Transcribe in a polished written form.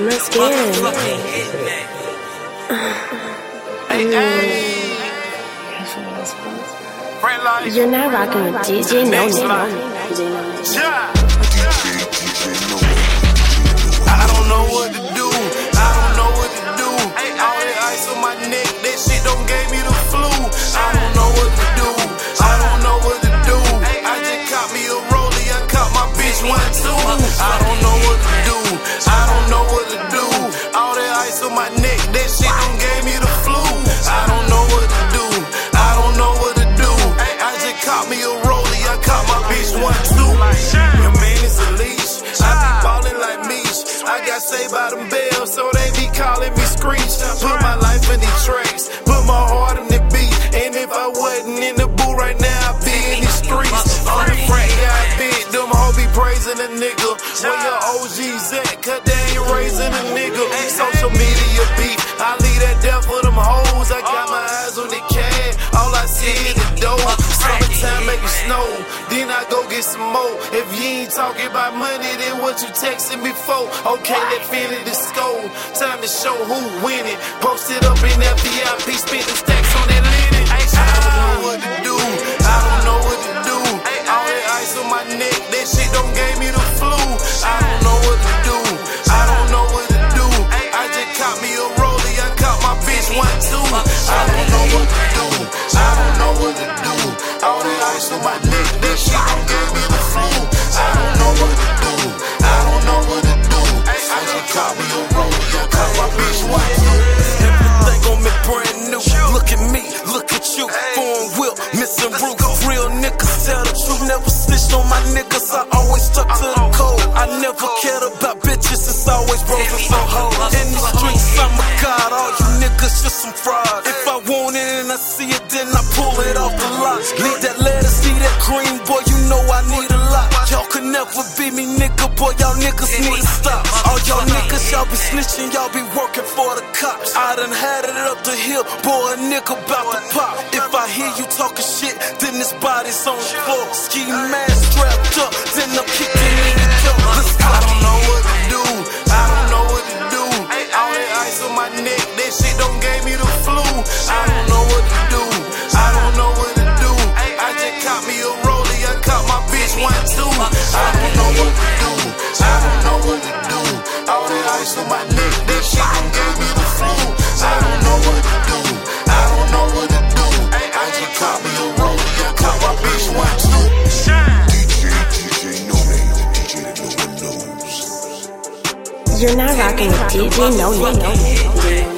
I'm not scared. Hey. You're not rocking with DJ No Name. Saved by them bells, so they be calling me Screech. Put my life in these tracks, put my heart in the beat. And if I wasn't in the booth right now, I'd be in these streets. On the front, yeah, I bid them all be praising a nigga. Where your OG's at, cause they ain't raising a nigga. Social media beat, I leave that there for them hoes. I got my eyes on the cash, all I see is the dough. Summertime make it snow, then I go get some more. If you ain't talking about money, then what you texting me for? Okay, let finish the score. Time to show who win it. Posted up in that VIP, spent the stacks on that linen. I don't know what to do. I don't know what to do. All that ice on my neck, that shit don't gave me the flu. I don't know what to do. I don't know what to do. I just caught me a rollie, I caught my bitch 1-2. I don't know what to do. I don't know what to do. All that ice on my neck, that shit don't give me the flu. I don't know what to do. I don't know what to do. I just caught me a rollie, I caught my bitch 1-2. Everything on me brand new. Look at me, look at you. Foreign whip, missing roof. Real niggas tell the truth, never snitched on my niggas. I always stuck to the code. I never cared about bitches, it's always broke and so hard. In the streets, I'm a god. All you niggas just some frauds. If I want it and I see it, then I pull it off the lot. Need that lettuce, need that green, boy, you know I need a lot. Y'all could never be me, nigga, boy, y'all niggas need to stop. All y'all niggas, y'all be snitching, y'all be working for the cops. I done had it up the hill, boy, a nigga bout to pop. If I hear you talking shit, then this body's on the floor. Ski mask strapped up, then I'm kicking in the door. I don't know what to do, I don't know what to do. All that ice on my neck, that shit don't gave me the flu. I don't know what to do, I don't know what to do. I just caught me a rollie, I caught my bitch 1-2. I don't know what to do, I don't know what to do. All that ice on my neck, that shit don't gave me the flu. I don't know what to do, I don't know what to do. I just caught me a rollie, I caught my bitch 1-2. DJ No Name. You're not rocking with DJ No Name.